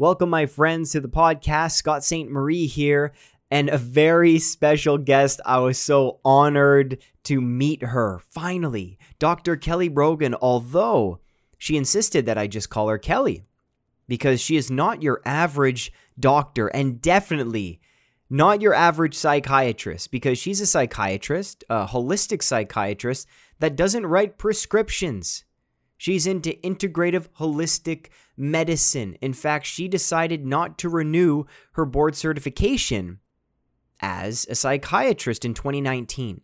Welcome, my friends, to the podcast. Scott St. Marie here, and a very special guest. I was so honored to meet her, finally. Dr. Kelly Brogan, although she insisted that I just call her Kelly, because she is not your average doctor, and definitely not your average psychiatrist, because she's a psychiatrist, a holistic psychiatrist that doesn't write prescriptions. She's into integrative, holistic medicine. In fact, she decided not to renew her board certification as a psychiatrist in 2019.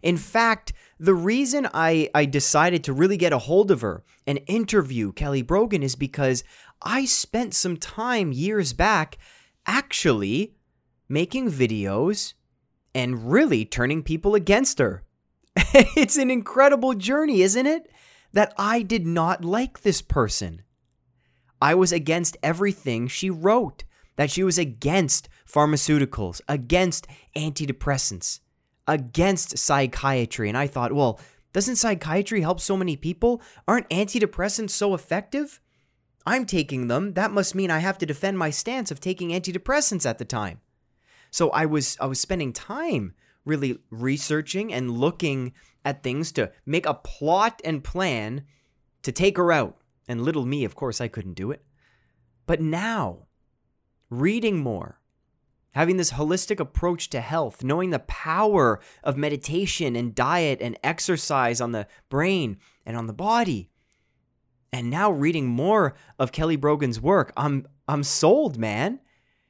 In fact, the reason I decided to really get a hold of her and interview Kelly Brogan is because I spent some time years back actually making videos and really turning people against her. It's an incredible journey, isn't it? That I did not like this person. I was against everything she wrote, that she was against pharmaceuticals, against antidepressants, against psychiatry. And I thought, well, doesn't psychiatry help so many people? Aren't antidepressants so effective? I'm taking them. That must mean I have to defend my stance of taking antidepressants at the time. So I was spending time really researching and looking at things to make a plot and plan to take her out. And little me, of course, I couldn't do it. But now, reading more, having this holistic approach to health, knowing the power of meditation and diet and exercise on the brain and on the body, and now reading more of Kelly Brogan's work, I'm sold, man.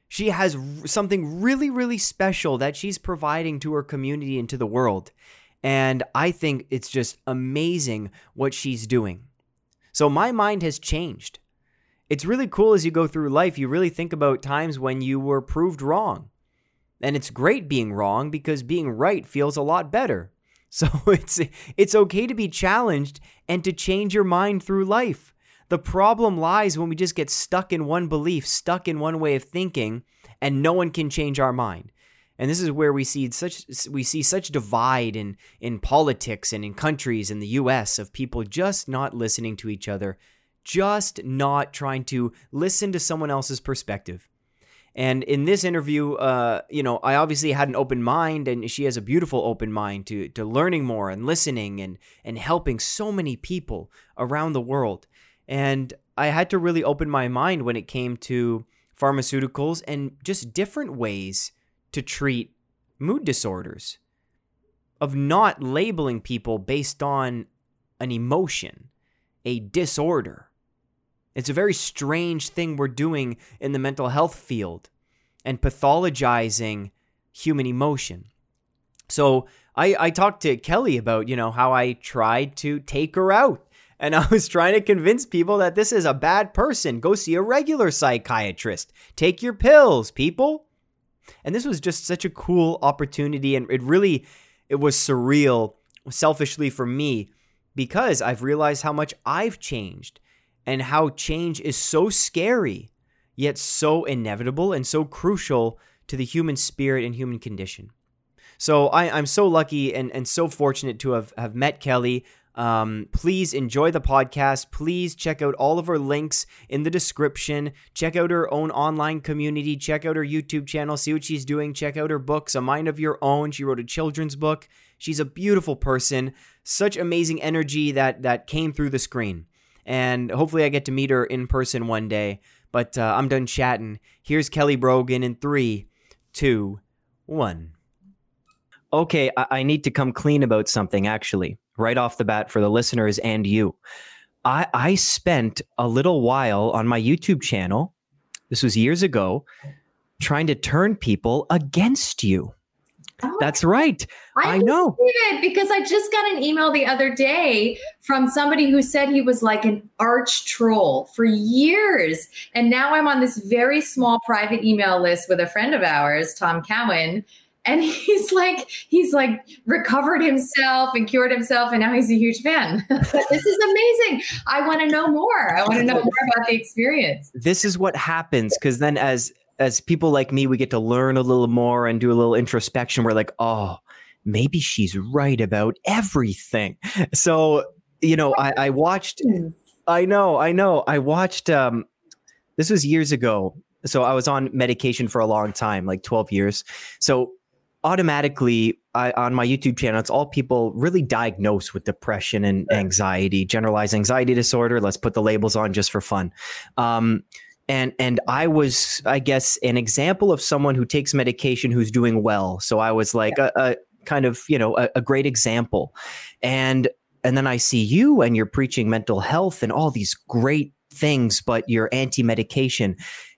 She has something really, really special that she's providing to her community and to the world. And I think it's just amazing what she's doing. So my mind has changed. It's really cool as you go through life, you really think about times when you were proved wrong. And it's great being wrong because being right feels a lot better. So it's okay to be challenged and to change your mind through life. The problem lies when we just get stuck in one belief, stuck in one way of thinking, and no one can change our mind. And this is where we see such divide in politics and in countries in the US of people just not listening to each other, just not trying to listen to someone else's perspective. And in this interview, I obviously had an open mind, and she has a beautiful open mind to learning more and listening and helping so many people around the world. And I had to really open my mind when it came to pharmaceuticals and just different ways to treat mood disorders, of not labeling people based on an emotion, a disorder. It's a very strange thing we're doing in the mental health field and pathologizing human emotion. So I talked to Kelly about, how I tried to take her out. And I was trying to convince people that this is a bad person. Go see a regular psychiatrist. Take your pills, people. And this was just such a cool opportunity, and it was surreal, selfishly for me, because I've realized how much I've changed and how change is so scary, yet so inevitable and so crucial to the human spirit and human condition. So I'm so lucky and so fortunate to have met Kelly. Please enjoy the podcast. Please check out all of her links in the description. Check out her own online community. Check out her YouTube channel. See what she's doing. Check out her books, A Mind of Your Own. She wrote a children's book. She's a beautiful person. Such amazing energy that came through the screen. And hopefully I get to meet her in person one day. But I'm done chatting. Here's Kelly Brogan in 3, 2, 1. Okay, I need to come clean about something, actually. Right off the bat for the listeners and you. I spent a little while on my YouTube channel, this was years ago, trying to turn people against you. Oh, that's right. I know. Because I just got an email the other day from somebody who said he was like an arch troll for years. And now I'm on this very small private email list with a friend of ours, Tom Cowan. And he's like recovered himself and cured himself. And now he's a huge fan. This is amazing. I want to know more. I want to know more about the experience. This is what happens. Because then as people like me, we get to learn a little more and do a little introspection. We're like, oh, maybe she's right about everything. So, I watched. I know. I watched This was years ago. So I was on medication for a long time, like 12 years. So automatically on my YouTube channel, it's all people really diagnosed with depression and anxiety, generalized anxiety disorder. Let's put the labels on just for fun. And I was, I guess, an example of someone who takes medication who's doing well. So I was like a kind of, you know, a great example. And then I see you and you're preaching mental health and all these great things, but you're anti-medication.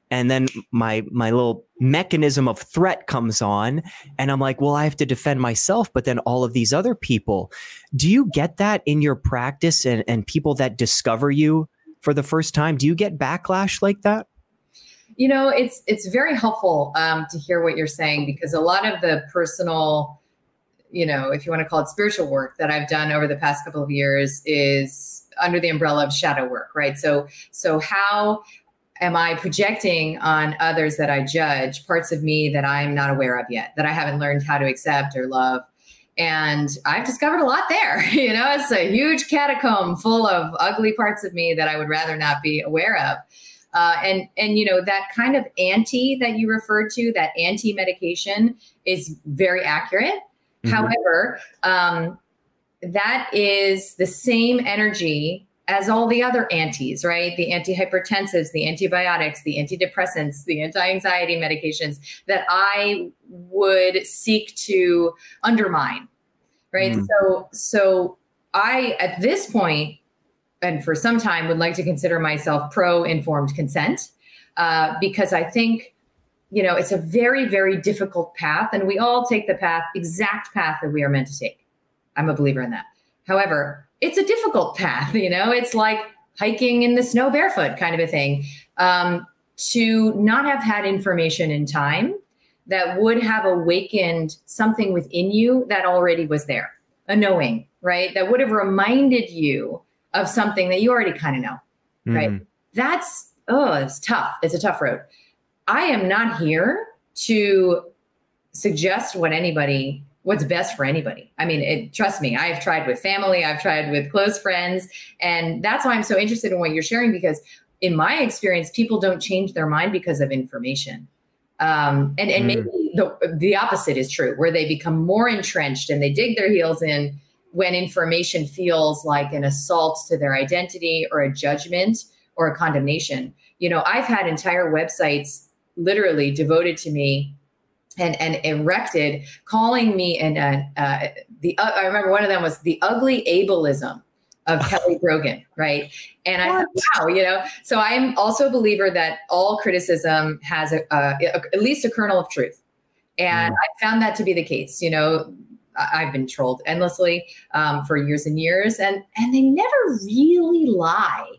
And then my little mechanism of threat comes on and I'm like, well, I have to defend myself, but then all of these other people. Do you get that in your practice and people that discover you for the first time? Do you get backlash like that? You know, it's very helpful to hear what you're saying, because a lot of the personal, you know, if you want to call it spiritual work that I've done over the past couple of years is under the umbrella of shadow work, right? So how am I projecting on others that I judge parts of me that I'm not aware of yet, that I haven't learned how to accept or love? And I've discovered a lot there. You know, it's a huge catacomb full of ugly parts of me that I would rather not be aware of. And you know, that kind of anti that you refer to, that anti-medication is very accurate. Mm-hmm. However, that is the same energy as all the other antis, right? The antihypertensives, the antibiotics, the antidepressants, the anti-anxiety medications that I would seek to undermine, right? Mm. So I, at this point, and for some time, would like to consider myself pro-informed consent, because I think, you know, it's a very, very difficult path, and we all take the exact path that we are meant to take. I'm a believer in that. However, it's a difficult path, you know, it's like hiking in the snow barefoot kind of a thing. To not have had information in time that would have awakened something within you that already was there, a knowing, right? That would have reminded you of something that you already kind of know, right? Mm. It's tough. It's a tough road. I am not here to suggest what's best for anybody. I mean, trust me, I've tried with family, I've tried with close friends, and that's why I'm so interested in what you're sharing, because in my experience, people don't change their mind because of information. And maybe the opposite is true, where they become more entrenched and they dig their heels in when information feels like an assault to their identity or a judgment or a condemnation. You know, I've had entire websites literally devoted to me and erected, calling me I remember one of them was the ugly ableism of Kelly Brogan, right? And I thought, wow, you know, so I'm also a believer that all criticism has at least a kernel of truth. And I found that to be the case. You know, I've been trolled endlessly for years and years, and they never really lie.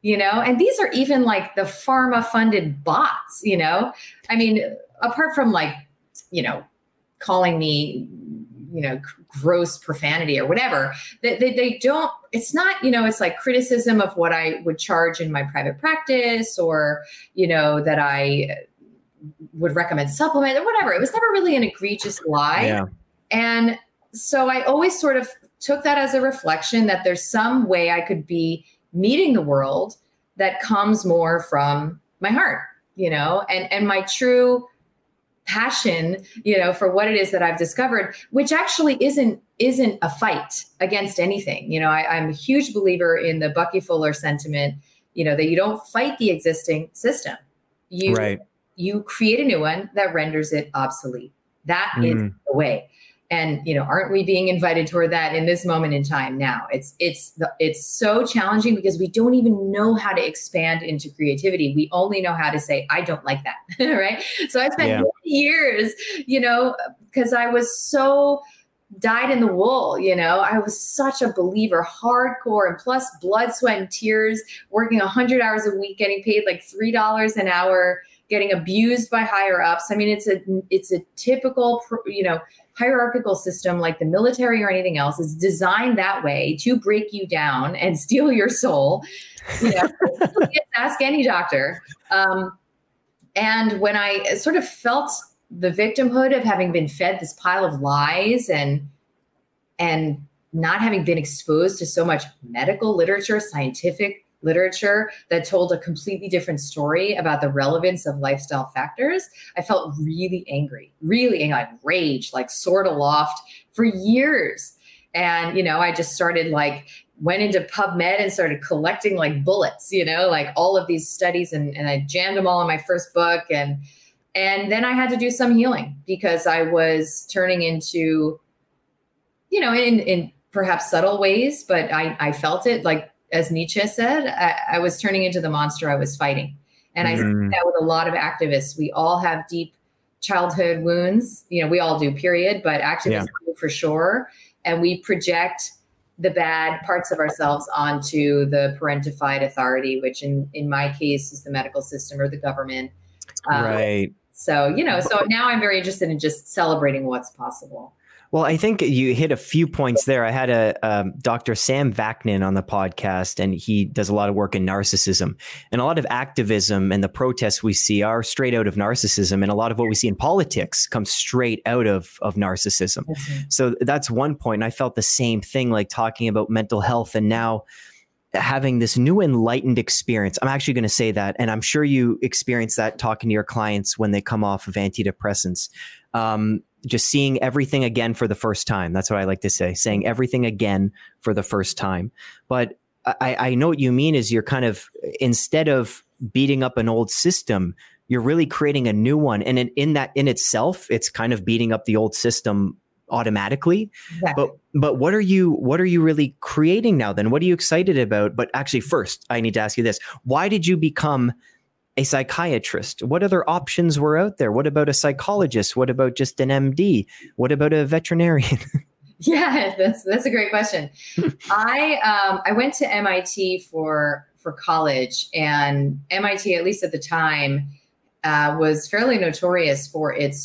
You know, and these are even like the pharma funded bots, you know, I mean, apart from like, you know, calling me, you know, gross profanity or whatever, they don't, it's not, you know, it's like criticism of what I would charge in my private practice, or, you know, that I would recommend supplement or whatever. It was never really an egregious lie. Yeah. And so I always sort of took that as a reflection that there's some way I could be meeting the world that comes more from my heart, you know, and my true passion, you know, for what it is that I've discovered, which actually isn't a fight against anything. You know, I'm a huge believer in the Bucky Fuller sentiment, you know, that you don't fight the existing system. You create a new one that renders it obsolete. That is the way. And, you know, aren't we being invited toward that in this moment in time now? It's so challenging because we don't even know how to expand into creativity. We only know how to say, I don't like that, right? So I spent years, you know, because I was so dyed in the wool, you know, I was such a believer, hardcore, and plus blood, sweat, and tears, working 100 hours a week, getting paid like $3 an hour, getting abused by higher ups. I mean, it's a typical, you know, hierarchical system like the military or anything else is designed that way to break you down and steal your soul. You know, ask any doctor. And when I sort of felt the victimhood of having been fed this pile of lies and not having been exposed to so much medical literature, scientific literature that told a completely different story about the relevance of lifestyle factors, I felt really angry, like rage, like soared aloft for years. And, you know, I just started like, went into PubMed and started collecting like bullets, you know, like all of these studies, and I jammed them all in my first book. And then I had to do some healing because I was turning into, you know, in perhaps subtle ways, but I felt it, like, as Nietzsche said, I was turning into the monster I was fighting. And I see that with a lot of activists. We all have deep childhood wounds. You know, we all do, period, but activists do for sure. And we project the bad parts of ourselves onto the parentified authority, which in my case is the medical system or the government. Right. So, you know, so now I'm very interested in just celebrating what's possible. Well, I think you hit a few points there. I had a Dr. Sam Vaknin on the podcast, and he does a lot of work in narcissism, and a lot of activism and the protests we see are straight out of narcissism. And a lot of what we see in politics comes straight out of narcissism. Mm-hmm. So that's one point. And I felt the same thing, like talking about mental health and now having this new enlightened experience. I'm actually going to say that. And I'm sure you experience that talking to your clients when they come off of antidepressants. Just seeing everything again for the first time. That's what I like to say, saying everything again for the first time. But I know what you mean is you're kind of, instead of beating up an old system, you're really creating a new one. And in itself, it's kind of beating up the old system automatically. Exactly. But what are you really creating now then? What are you excited about? But actually, first, I need to ask you this. Why did you become a psychiatrist? What other options were out there? What about a psychologist? What about just an MD? What about a veterinarian? Yeah, that's a great question. I went to MIT for college, and MIT, at least at the time, was fairly notorious for its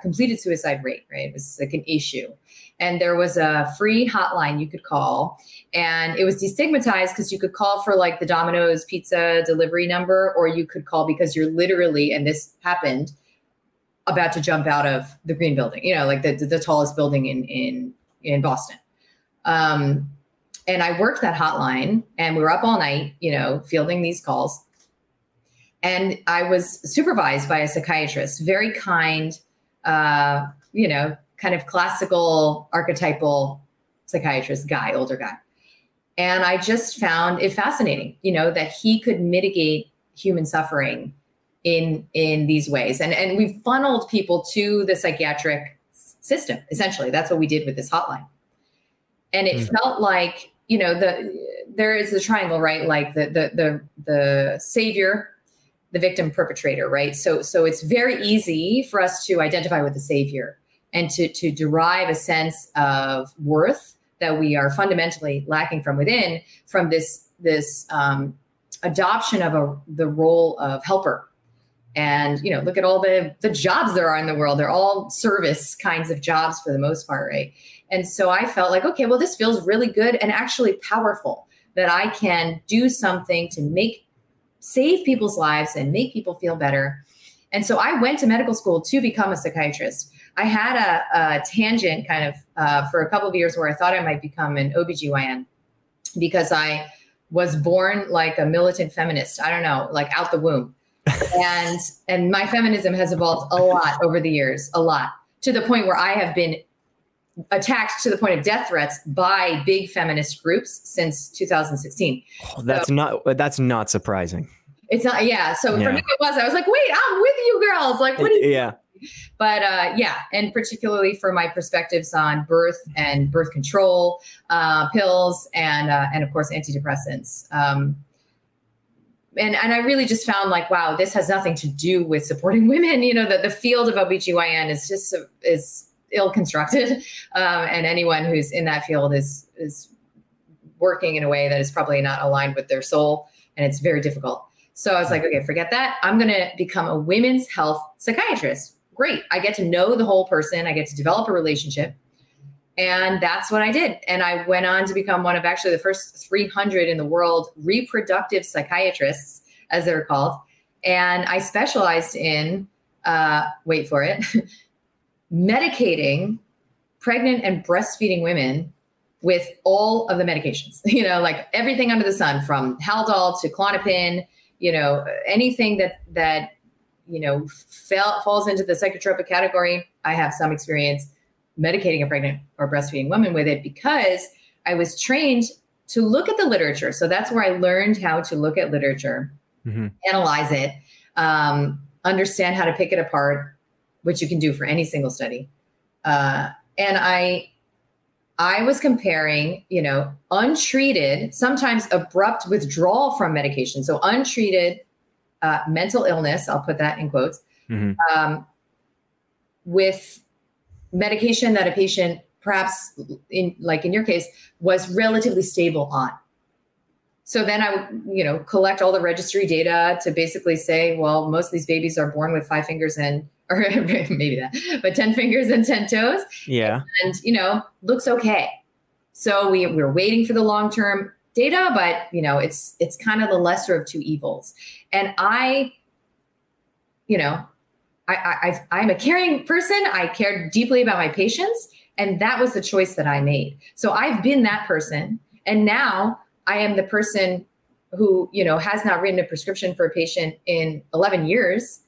completed suicide rate, right? It was like an issue. And there was a free hotline you could call, and it was destigmatized because you could call for like the Domino's pizza delivery number, or you could call because you're literally, and this happened, about to jump out of the Green Building, you know, like the tallest building in Boston. And I worked that hotline, and we were up all night, you know, fielding these calls. And I was supervised by a psychiatrist, very kind, you know, kind of classical archetypal psychiatrist guy, older guy. And I just found it fascinating, you know, that he could mitigate human suffering in these ways. And we funneled people to the psychiatric system, essentially. That's what we did with this hotline. And it felt like, you know, there is the triangle, right? Like the savior, the victim, perpetrator, right? So it's very easy for us to identify with the savior and to derive a sense of worth that we are fundamentally lacking from within, from this adoption of the role of helper. And, you know, look at all the jobs there are in the world. They're all service kinds of jobs for the most part, right? And so I felt like, okay, well, this feels really good and actually powerful, that I can do something to save people's lives and make people feel better. And so I went to medical school to become a psychiatrist. I had a tangent kind of for a couple of years where I thought I might become an OBGYN because I was born like a militant feminist. I don't know, like out the womb. And my feminism has evolved a lot over the years, a lot, to the point where I have been attacked to the point of death threats by big feminist groups since 2016. Oh, that's not surprising. It's not. Yeah. So for me, it was, I was like, wait, I'm with you girls. Like, what do you But and particularly for my perspectives on birth and birth control, pills, and of course antidepressants. And I really just found like, wow, this has nothing to do with supporting women. You know, that the field of OBGYN is just is ill constructed, and anyone who's in that field is working in a way that is probably not aligned with their soul, and it's very difficult. So I was like, okay, forget that. I'm going to become a women's health psychiatrist. Great. I get to know the whole person. I get to develop a relationship. And that's what I did. And I went on to become one of actually the first 300 in the world reproductive psychiatrists, as they're called. And I specialized in, wait for it, medicating pregnant and breastfeeding women with all of the medications, you know, like everything under the sun, from Haldol to Klonopin, you know, anything that you know, falls into the psychotropic category. I have some experience medicating a pregnant or breastfeeding woman with it, because I was trained to look at the literature. So that's where I learned how to look at literature, analyze it, understand how to pick it apart, which you can do for any single study. And I was comparing, you know, untreated, sometimes abrupt withdrawal from medication. So untreated mental illness, I'll put that in quotes, with medication that a patient perhaps, in your case, was relatively stable on. So then I would, you know, collect all the registry data to basically say, well, most of these babies are born with 5 fingers and, or maybe that, but 10 fingers and 10 toes. Yeah. And, you know, looks okay. So we're waiting for the long-term data, but, you know, it's kind of the lesser of two evils. And I, you know, I'm a caring person. I cared deeply about my patients, and that was the choice that I made. So I've been that person, and now I am the person who, you know, has not written a prescription for a patient in 11 years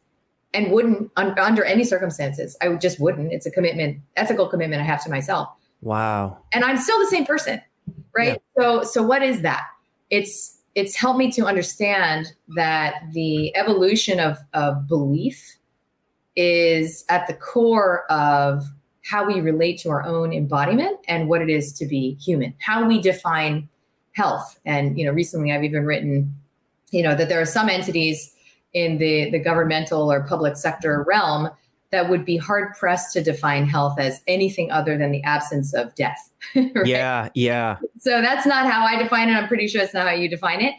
and wouldn't under any circumstances. I just wouldn't. It's a commitment, ethical commitment I have to myself. Wow. And I'm still the same person, right? Yeah. So what is that? It's helped me to understand that the evolution of belief is at the core of how we relate to our own embodiment and what it is to be human, how we define health. And, you know, recently I've even written, you know, that there are some entities in the governmental or public sector realm that would be hard pressed to define health as anything other than the absence of death. Right? Yeah. Yeah. So that's not how I define it. I'm pretty sure it's not how you define it.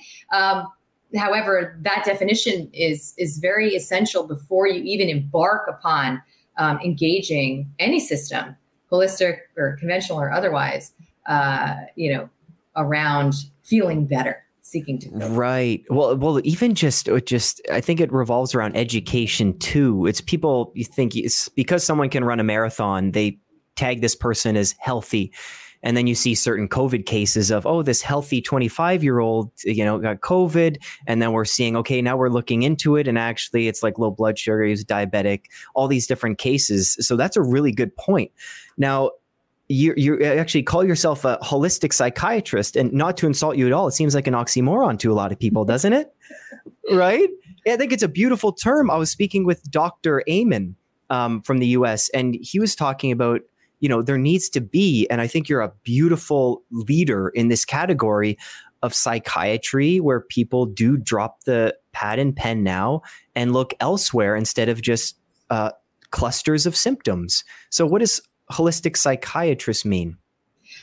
However, that definition is very essential before you even embark upon engaging any system, holistic or conventional or otherwise, you know, around feeling better, seeking to feel. Right. Well, even just I think it revolves around education too. It's people, you think it's because someone can run a marathon, they tag this person as healthy. And then you see certain COVID cases of, oh, this healthy 25-year-old, you know, got COVID. And then we're seeing, okay, now we're looking into it. And actually it's like low blood sugar, he was diabetic, all these different cases. So that's a really good point. Now, you actually call yourself a holistic psychiatrist, and not to insult you at all, it seems like an oxymoron to a lot of people, doesn't it? Right? I think it's a beautiful term. I was speaking with Dr. Amen from the US, and he was talking about, you know, there needs to be, and I think you're a beautiful leader in this category of psychiatry, where people do drop the pad and pen now and look elsewhere instead of just clusters of symptoms. So what does holistic psychiatrist mean?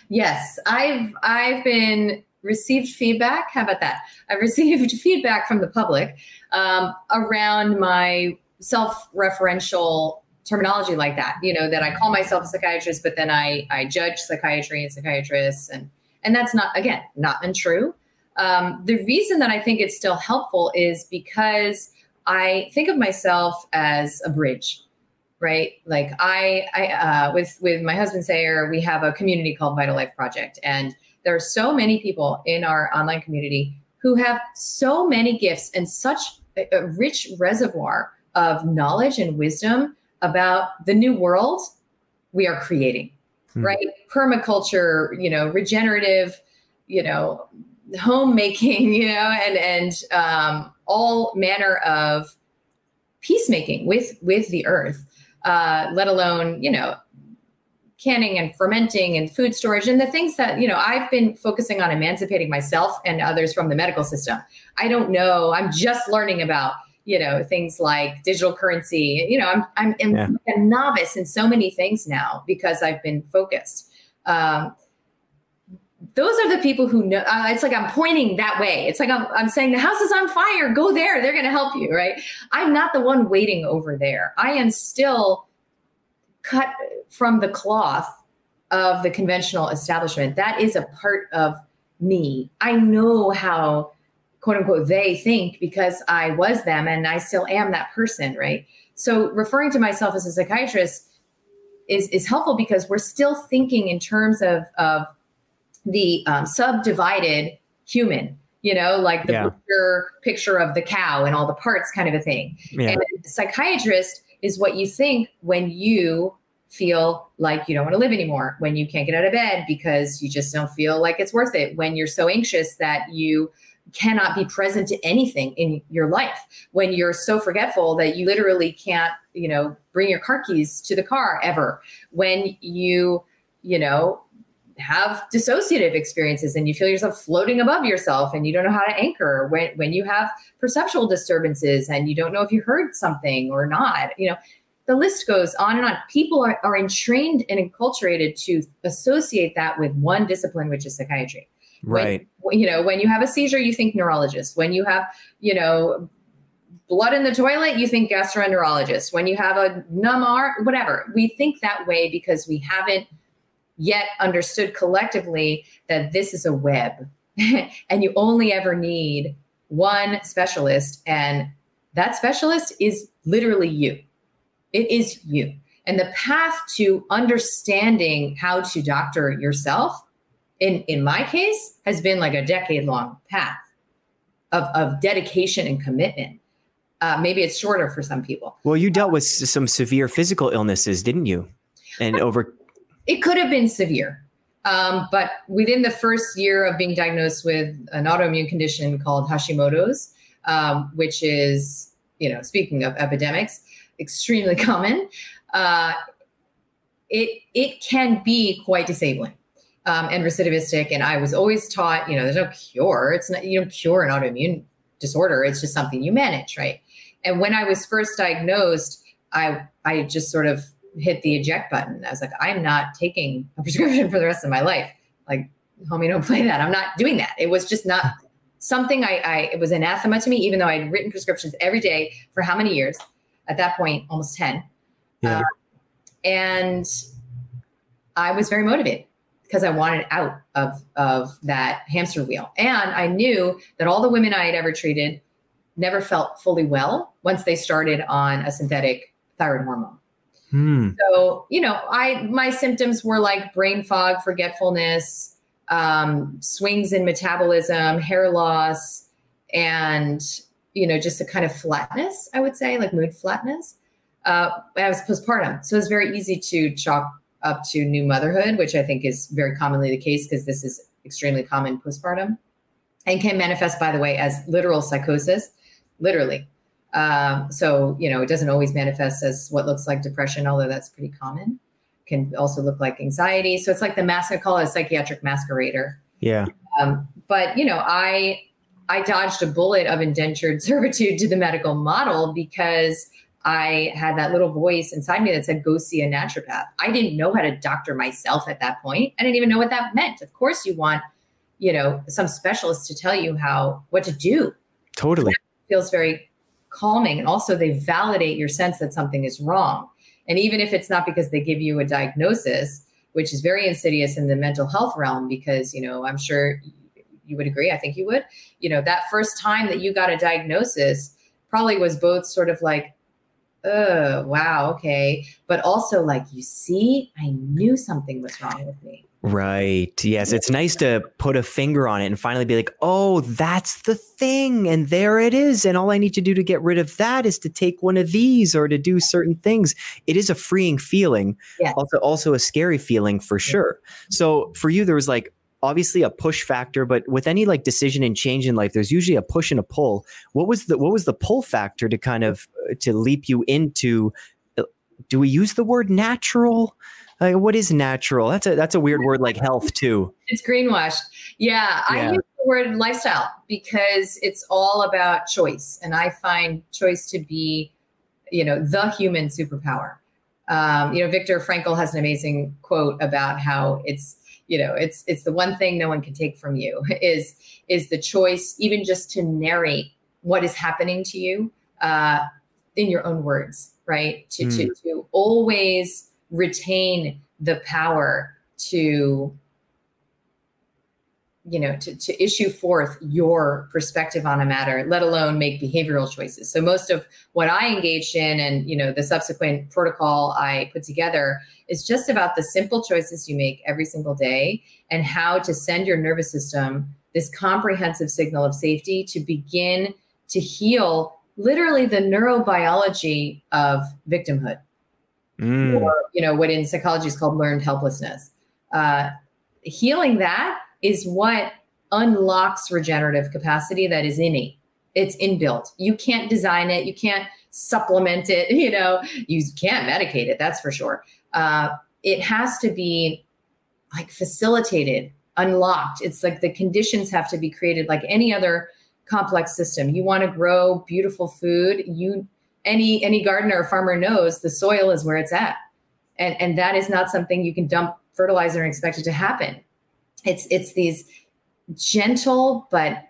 Yes, I've been received feedback. How about that? I've received feedback from the public around my self-referential terminology like that, you know, that I call myself a psychiatrist, but then I judge psychiatry and psychiatrists. And that's not, again, not untrue. The reason that I think it's still helpful is because I think of myself as a bridge, right? Like I with my husband Sayer, we have a community called Vital Life Project. And there are so many people in our online community who have so many gifts and such a rich reservoir of knowledge and wisdom about the new world we are creating, right? Permaculture, you know, regenerative, you know, homemaking, you know, and all manner of peacemaking with the earth, let alone, you know, canning and fermenting and food storage and the things that, you know, I've been focusing on emancipating myself and others from the medical system. I don't know. I'm just learning about, you know, things like digital currency. You know, I'm a novice in so many things now because I've been focused. Those are the people who know. It's like I'm pointing that way. It's like I'm saying the house is on fire. Go there. They're going to help you, right? I'm not the one waiting over there. I am still cut from the cloth of the conventional establishment. That is a part of me. I know how, quote unquote, they think because I was them and I still am that person, right? So referring to myself as a psychiatrist is helpful because we're still thinking in terms of the subdivided human, you know, like the picture of the cow and all the parts kind of a thing. Yeah. And a psychiatrist is what you think when you feel like you don't want to live anymore, when you can't get out of bed because you just don't feel like it's worth it, when you're so anxious that you cannot be present to anything in your life, when you're so forgetful that you literally can't, you know, bring your car keys to the car ever, when you, you know, have dissociative experiences and you feel yourself floating above yourself and you don't know how to anchor, when you have perceptual disturbances and you don't know if you heard something or not, you know, the list goes on and on. People are entrained and enculturated to associate that with one discipline, which is psychiatry. Right. When, you know, when you have a seizure, you think neurologist. When you have, you know, blood in the toilet, you think gastroenterologist. When you have a numb arm, whatever, we think that way because we haven't yet understood collectively that this is a web and you only ever need one specialist. And that specialist is literally you. It is you. And the path to understanding how to doctor yourself, in my case, has been like a decade-long path of dedication and commitment. Maybe it's shorter for some people. Well, you dealt with some severe physical illnesses, didn't you? And it could have been severe. But within the first year of being diagnosed with an autoimmune condition called Hashimoto's, which is, you know, speaking of epidemics, extremely common, it can be quite disabling. And recidivistic. And I was always taught, you know, there's no cure. It's not, you don't cure an autoimmune disorder. It's just something you manage. Right. And when I was first diagnosed, I just sort of hit the eject button. I was like, I'm not taking a prescription for the rest of my life. Like, homie, don't play that. I'm not doing that. It was just not something it was anathema to me, even though I'd written prescriptions every day for how many years at that point, almost 10. Yeah. And I was very motivated, because I wanted out of that hamster wheel. And I knew that all the women I had ever treated never felt fully well once they started on a synthetic thyroid hormone. So, you know, my symptoms were like brain fog, forgetfulness, swings in metabolism, hair loss, and, you know, just a kind of flatness, I would say, like mood flatness. I was postpartum. So it was very easy to chalk up to new motherhood, which I think is very commonly the case because this is extremely common postpartum, and can manifest, by the way, as literal psychosis, literally. So, you know, it doesn't always manifest as what looks like depression, although that's pretty common. It can also look like anxiety. So it's like the mask, I call it a psychiatric masquerader. Yeah. But, you know, I dodged a bullet of indentured servitude to the medical model because I had that little voice inside me that said, go see a naturopath. I didn't know how to doctor myself at that point. I didn't even know what that meant. Of course you want, you know, some specialist to tell you what to do. Totally. That feels very calming. And also they validate your sense that something is wrong. And even if it's not because they give you a diagnosis, which is very insidious in the mental health realm, because, you know, I'm sure you would agree. I think you would, you know, that first time that you got a diagnosis probably was both sort of like, oh, wow. Okay. But also like, you see, I knew something was wrong with me. Right. Yes. It's nice to put a finger on it and finally be like, oh, that's the thing. And there it is. And all I need to do to get rid of that is to take one of these or to do certain things. It is a freeing feeling. Yes. Also a scary feeling for sure. So for you, there was like, obviously a push factor, but with any like decision and change in life, there's usually a push and a pull. What was the pull factor to kind of, to leap you into, do we use the word natural? Like, what is natural? That's a weird word, like health too. It's greenwashed. Yeah. I use the word lifestyle because it's all about choice. And I find choice to be, you know, the human superpower. You know, Viktor Frankl has an amazing quote about how it's, you know, it's the one thing no one can take from you is the choice, even just to narrate what is happening to you in your own words, right? To always retain the power to you know, to issue forth your perspective on a matter, let alone make behavioral choices. So most of what I engaged in and, you know, the subsequent protocol I put together is just about the simple choices you make every single day and how to send your nervous system this comprehensive signal of safety to begin to heal literally the neurobiology of victimhood, or, you know, what in psychology is called learned helplessness. Healing that is what unlocks regenerative capacity that is innate. It's inbuilt. You can't design it. You can't supplement it. You know, you can't medicate it. That's for sure. It has to be like facilitated, unlocked. It's like the conditions have to be created like any other complex system. You want to grow beautiful food. Any gardener or farmer knows the soil is where it's at. And that is not something you can dump fertilizer and expect it to happen. It's these gentle but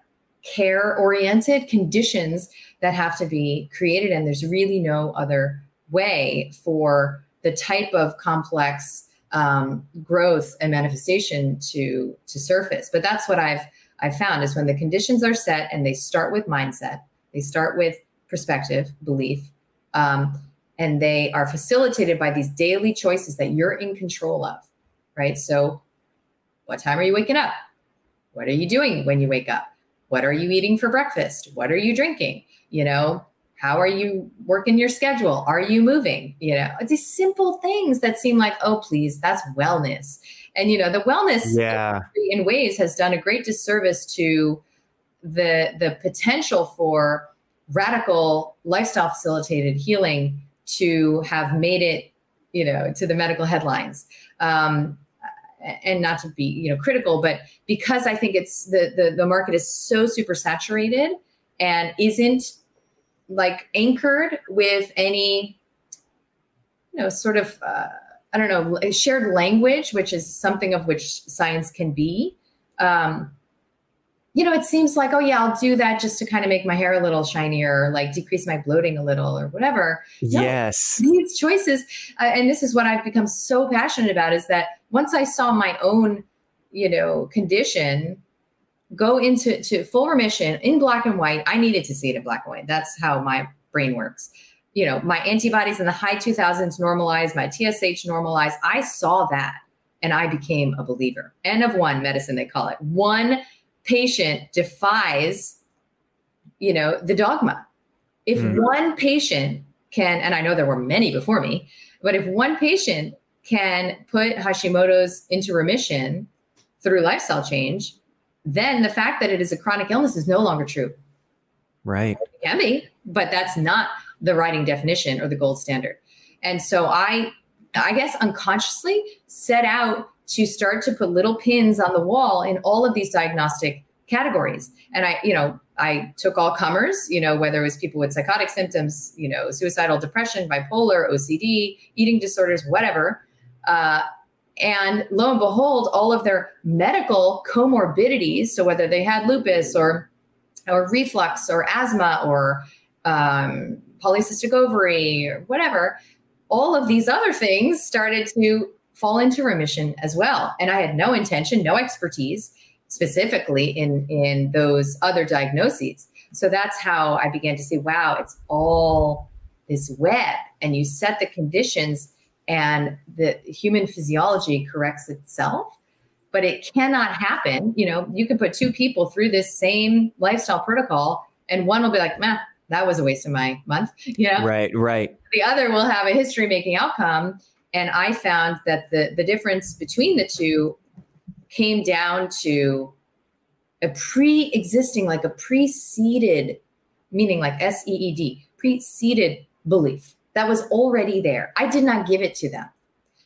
care-oriented conditions that have to be created, and there's really no other way for the type of complex growth and manifestation to surface. But that's what I've found is when the conditions are set and they start with mindset, they start with perspective, belief, and they are facilitated by these daily choices that you're in control of, right? So what time are you waking up? What are you doing when you wake up? What are you eating for breakfast? What are you drinking? You know, how are you working your schedule? Are you moving? You know, these simple things that seem like, oh, please, that's wellness. And, you know, the wellness in ways has done a great disservice to the potential for radical lifestyle facilitated healing to have made it, you know, to the medical headlines. And not to be, you know, critical, but because I think it's the market is so super saturated and isn't like anchored with any, you know, sort of, I don't know, shared language, which is something of which science can be. You know, it seems like, oh yeah, I'll do that just to kind of make my hair a little shinier, or like decrease my bloating a little or whatever. No, yes. These choices. And this is what I've become so passionate about is that once I saw my own, you know, condition go into full remission in black and white, I needed to see it in black and white. That's how my brain works. You know, my antibodies in the high 2000s normalized, my TSH normalized. I saw that and I became a believer. N of one medicine, they call it. One patient defies, you know, the dogma. If one patient can, and I know there were many before me, but if one patient can put Hashimoto's into remission through lifestyle change, then the fact that it is a chronic illness is no longer true. Right. It can be, but that's not the writing definition or the gold standard. And so I guess unconsciously set out to start to put little pins on the wall in all of these diagnostic categories. And I took all comers, you know, whether it was people with psychotic symptoms, you know, suicidal depression, bipolar, OCD, eating disorders, whatever. And lo and behold, all of their medical comorbidities, so whether they had lupus or reflux or asthma or polycystic ovary or whatever, all of these other things started to fall into remission as well. And I had no intention, no expertise specifically in those other diagnoses. So that's how I began to see, wow, it's all this web, and you set the conditions and the human physiology corrects itself, but it cannot happen. You know, you can put two people through this same lifestyle protocol and one will be like, meh, that was a waste of my month. You know? Right. The other will have a history-making outcome. And I found that the difference between the two came down to a pre-existing, like a preceded, meaning like S-E-E-D, preceded belief that was already there. I did not give it to them.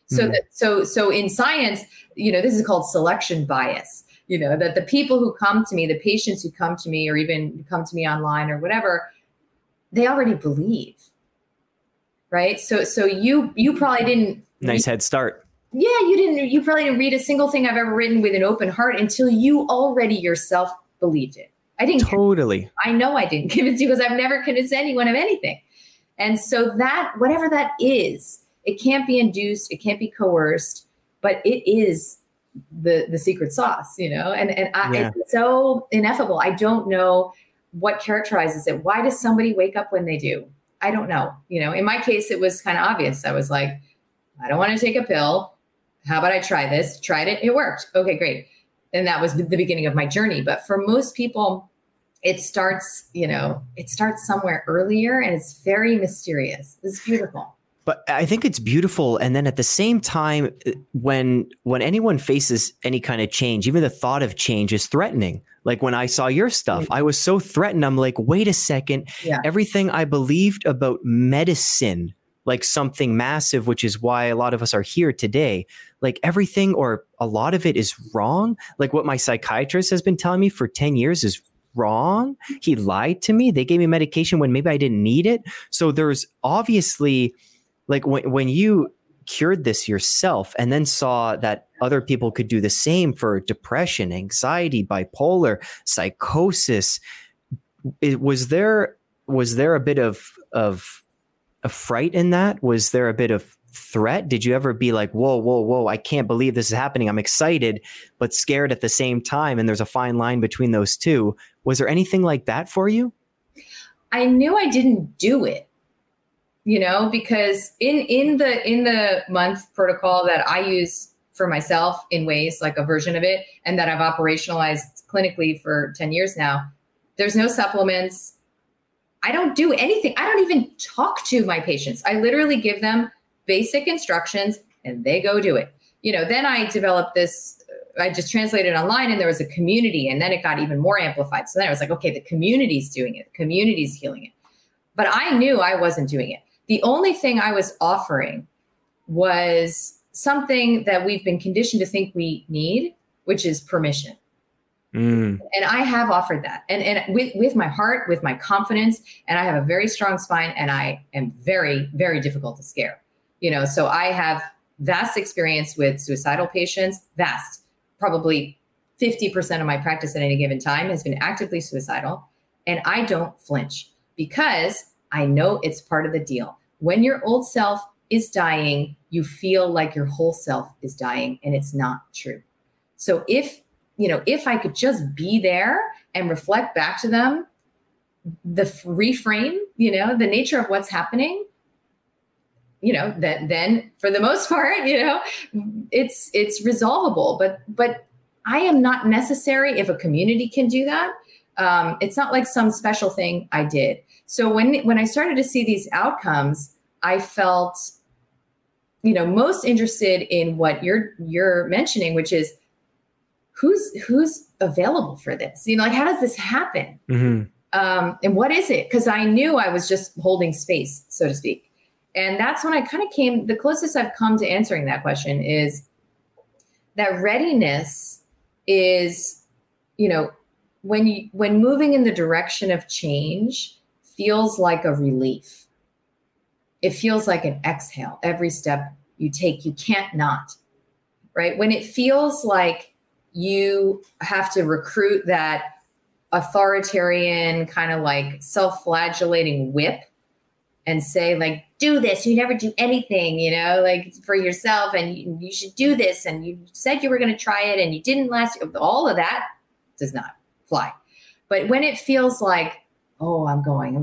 So so in science, you know, this is called selection bias, you know, that the people who come to me, the patients who come to me or even come to me online or whatever, they already believe. Right. So you probably didn't. Nice head start. Yeah, you probably didn't read a single thing I've ever written with an open heart until you already yourself believed it. I didn't. Totally. I know I didn't convince you because I've never convinced anyone of anything. And so that whatever that is, it can't be induced. It can't be coerced, but it is the secret sauce, you know, and it's so ineffable. I don't know what characterizes it. Why does somebody wake up when they do? I don't know. You know, in my case, it was kind of obvious. I was like, I don't want to take a pill. How about I try this? Tried it. It worked. Okay, great. And that was the beginning of my journey. But for most people, it starts, you know, it starts somewhere earlier, and it's very mysterious. It's beautiful. But I think it's beautiful. And then at the same time, when anyone faces any kind of change, even the thought of change is threatening. Like when I saw your stuff, I was so threatened. I'm like, wait a second. Yeah. Everything I believed about medicine, like something massive, which is why a lot of us are here today, like everything or a lot of it is wrong. Like what my psychiatrist has been telling me for 10 years is wrong. He lied to me. They gave me medication when maybe I didn't need it. So there's obviously, like when you cured this yourself and then saw that other people could do the same for depression, anxiety, bipolar, psychosis, was there a bit of a fright in that? Was there a bit of threat? Did you ever be like, whoa, I can't believe this is happening. I'm excited, but scared at the same time. And there's a fine line between those two. Was there anything like that for you? I knew I didn't do it, you know, because in the month protocol that I use for myself in ways, like a version of it, and that I've operationalized clinically for 10 years now, there's no supplements. I don't do anything. I don't even talk to my patients. I literally give them basic instructions and they go do it. You know, then I developed this, I just translated online and there was a community, and then it got even more amplified. So then I was like, okay, the community's doing it. The community's healing it. But I knew I wasn't doing it. The only thing I was offering was something that we've been conditioned to think we need, which is permission. And I have offered that, and with my heart, with my confidence, and I have a very strong spine, and I am very, very difficult to scare, you know? So I have vast experience with suicidal patients, vast, probably 50% of my practice at any given time has been actively suicidal. And I don't flinch because I know it's part of the deal. When your old self is dying, you feel like your whole self is dying, and it's not true. So if I could just be there and reflect back to them, the reframe, you know, the nature of what's happening, you know, that then for the most part, you know, it's resolvable, but I am not necessary if a community can do that. It's not like some special thing I did. So when I started to see these outcomes, I felt, you know, most interested in what you're mentioning, which is, who's available for this? You know, like, how does this happen? Mm-hmm. And what is it? Because I knew I was just holding space, so to speak. And that's when I kind of came, the closest I've come to answering that question is that readiness is, you know, when moving in the direction of change feels like a relief. It feels like an exhale. Every step you take, you can't not, right? When it feels like you have to recruit that authoritarian kind of like self-flagellating whip and say like, do this, you never do anything, you know, like for yourself, and you should do this, and you said you were going to try it and you didn't last, all of that does not fly. But when it feels like, oh, I'm going,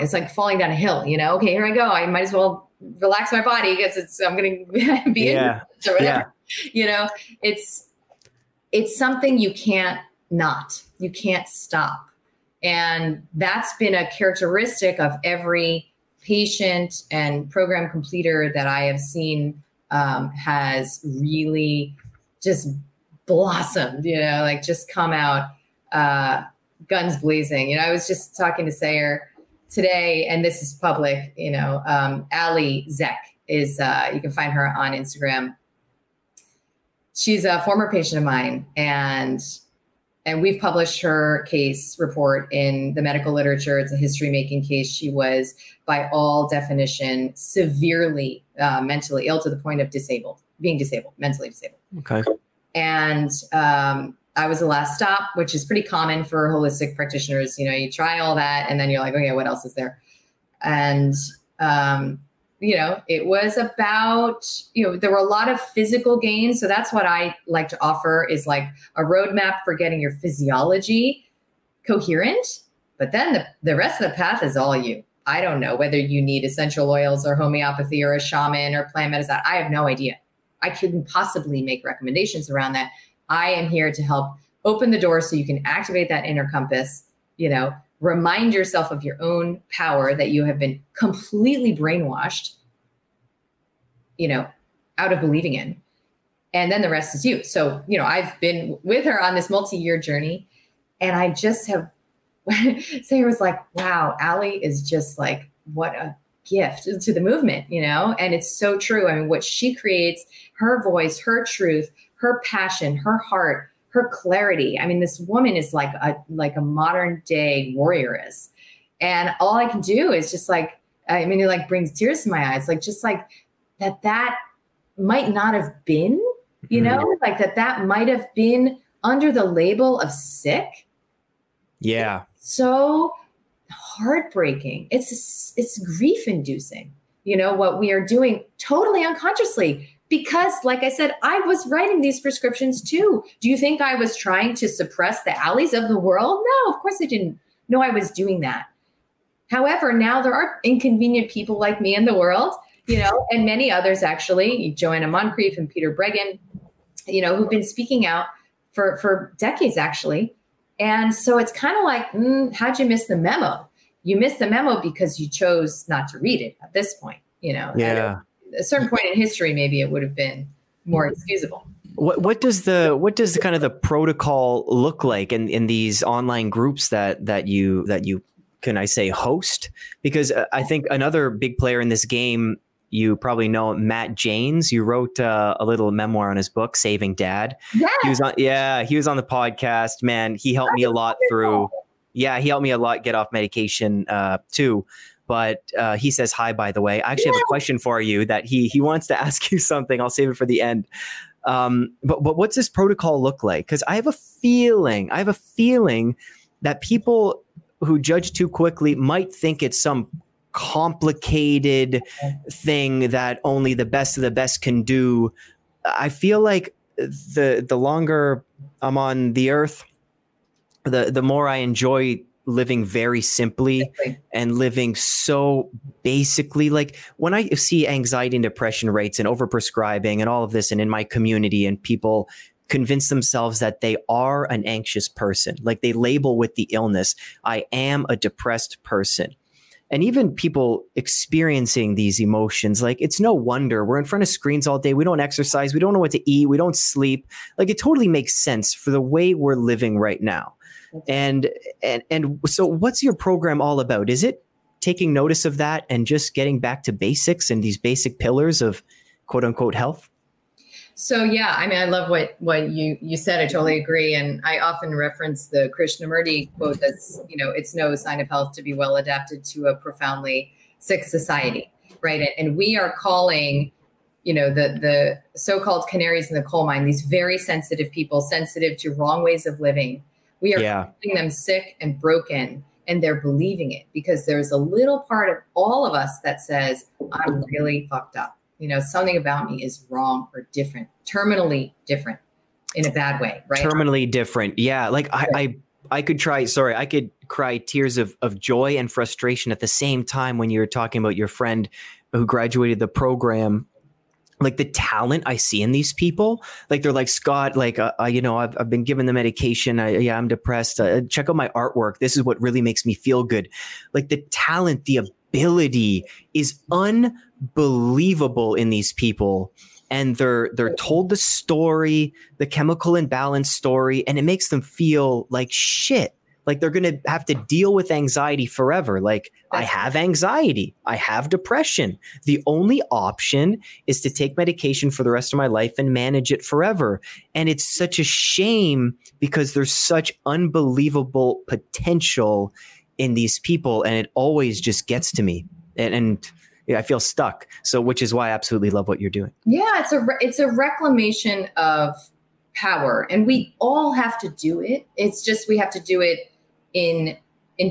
it's like falling down a hill, you know, okay, here I go. I might as well relax my body because I'm going to be in this or whatever, you know, it's something you can't not, you can't stop. And that's been a characteristic of every patient and program completer that I have seen, has really just blossomed, you know, like just come out, guns blazing. You know, I was just talking to Sayer today, and this is public, you know, Allie Zek is, you can find her on Instagram. She's a former patient of mine, and we've published her case report in the medical literature. It's a history-making case. She was, by all definition, severely mentally ill to the point of mentally disabled. Okay. And I was the last stop, which is pretty common for holistic practitioners. You know, you try all that, and then you're like, okay, what else is there? And you know, it was about, you know, there were a lot of physical gains. So that's what I like to offer is like a roadmap for getting your physiology coherent. But then the rest of the path is all you. I don't know whether you need essential oils or homeopathy or a shaman or plant medicine. I have no idea. I couldn't possibly make recommendations around that. I am here to help open the door so you can activate that inner compass, you know, remind yourself of your own power that you have been completely brainwashed, you know, out of believing in. And then the rest is you. So, you know, I've been with her on this multi-year journey, and I just have, Sayer was like, wow, Allie is just like, what a gift to the movement, you know? And it's so true. I mean, what she creates, her voice, her truth, her passion, her heart, her clarity. I mean, this woman is like a modern day warrioress. And all I can do is just like, I mean, it like brings tears to my eyes. Like, just like that might not have been, you know, like that might have been under the label of sick. Yeah. It's so heartbreaking. It's grief inducing, you know, what we are doing totally unconsciously. Because, like I said, I was writing these prescriptions too. Do you think I was trying to suppress the alleys of the world? No, of course I didn't. No, I was doing that. However, now there are inconvenient people like me in the world, you know, and many others actually, Joanna Moncrief and Peter Bregan, you know, who've been speaking out for decades actually. And so it's kind of like, how'd you miss the memo? You missed the memo because you chose not to read it at this point, you know. Yeah. A certain point in history, maybe it would have been more excusable. What does the kind of the protocol look like in these online groups that you can I say host? Because I think another big player in this game, you probably know Matt Jaynes. You wrote a little memoir on his book, Saving Dad. Yeah. He was on the podcast, man. He helped me a lot through. Yeah. He helped me a lot get off medication too. But he says hi, by the way. I actually have a question for you that he wants to ask you something. I'll save it for the end. But what's this protocol look like? Because I have a feeling that people who judge too quickly might think it's some complicated thing that only the best of the best can do. I feel like the longer I'm on the earth, the more I enjoy living very simply and living so basically. Like when I see anxiety and depression rates and overprescribing and all of this, and in my community, and people convince themselves that they are an anxious person, like they label with the illness, I am a depressed person. And even people experiencing these emotions, like it's no wonder we're in front of screens all day. We don't exercise. We don't know what to eat. We don't sleep. Like it totally makes sense for the way we're living right now. And so what's your program all about? Is it taking notice of that and just getting back to basics and these basic pillars of quote unquote health? So, yeah, I mean, I love what you said. I totally agree. And I often reference the Krishnamurti quote that's, you know, it's no sign of health to be well adapted to a profoundly sick society. Right. And we are calling, you know, the so-called canaries in the coal mine, these very sensitive people, sensitive to wrong ways of living. We are calling them sick and broken, and they're believing it because there's a little part of all of us that says, I'm really fucked up. You know, something about me is wrong or different, terminally different in a bad way, right? Terminally different. Yeah. Like I could cry tears of joy and frustration at the same time when you were talking about your friend who graduated the program. Like the talent I see in these people, like they're like, Scott, like, you know, I've been given the medication. I'm depressed. Check out my artwork. This is what really makes me feel good. Like the talent, the ability is unbelievable in these people. And they're told the story, the chemical imbalance story, and it makes them feel like shit. Like they're going to have to deal with anxiety forever. Like I have anxiety. I have depression. The only option is to take medication for the rest of my life and manage it forever. And it's such a shame because there's such unbelievable potential in these people. And it always just gets to me. And yeah, I feel stuck. So, which is why I absolutely love what you're doing. Yeah. It's a reclamation of power. And we all have to do it. It's just, we have to do it in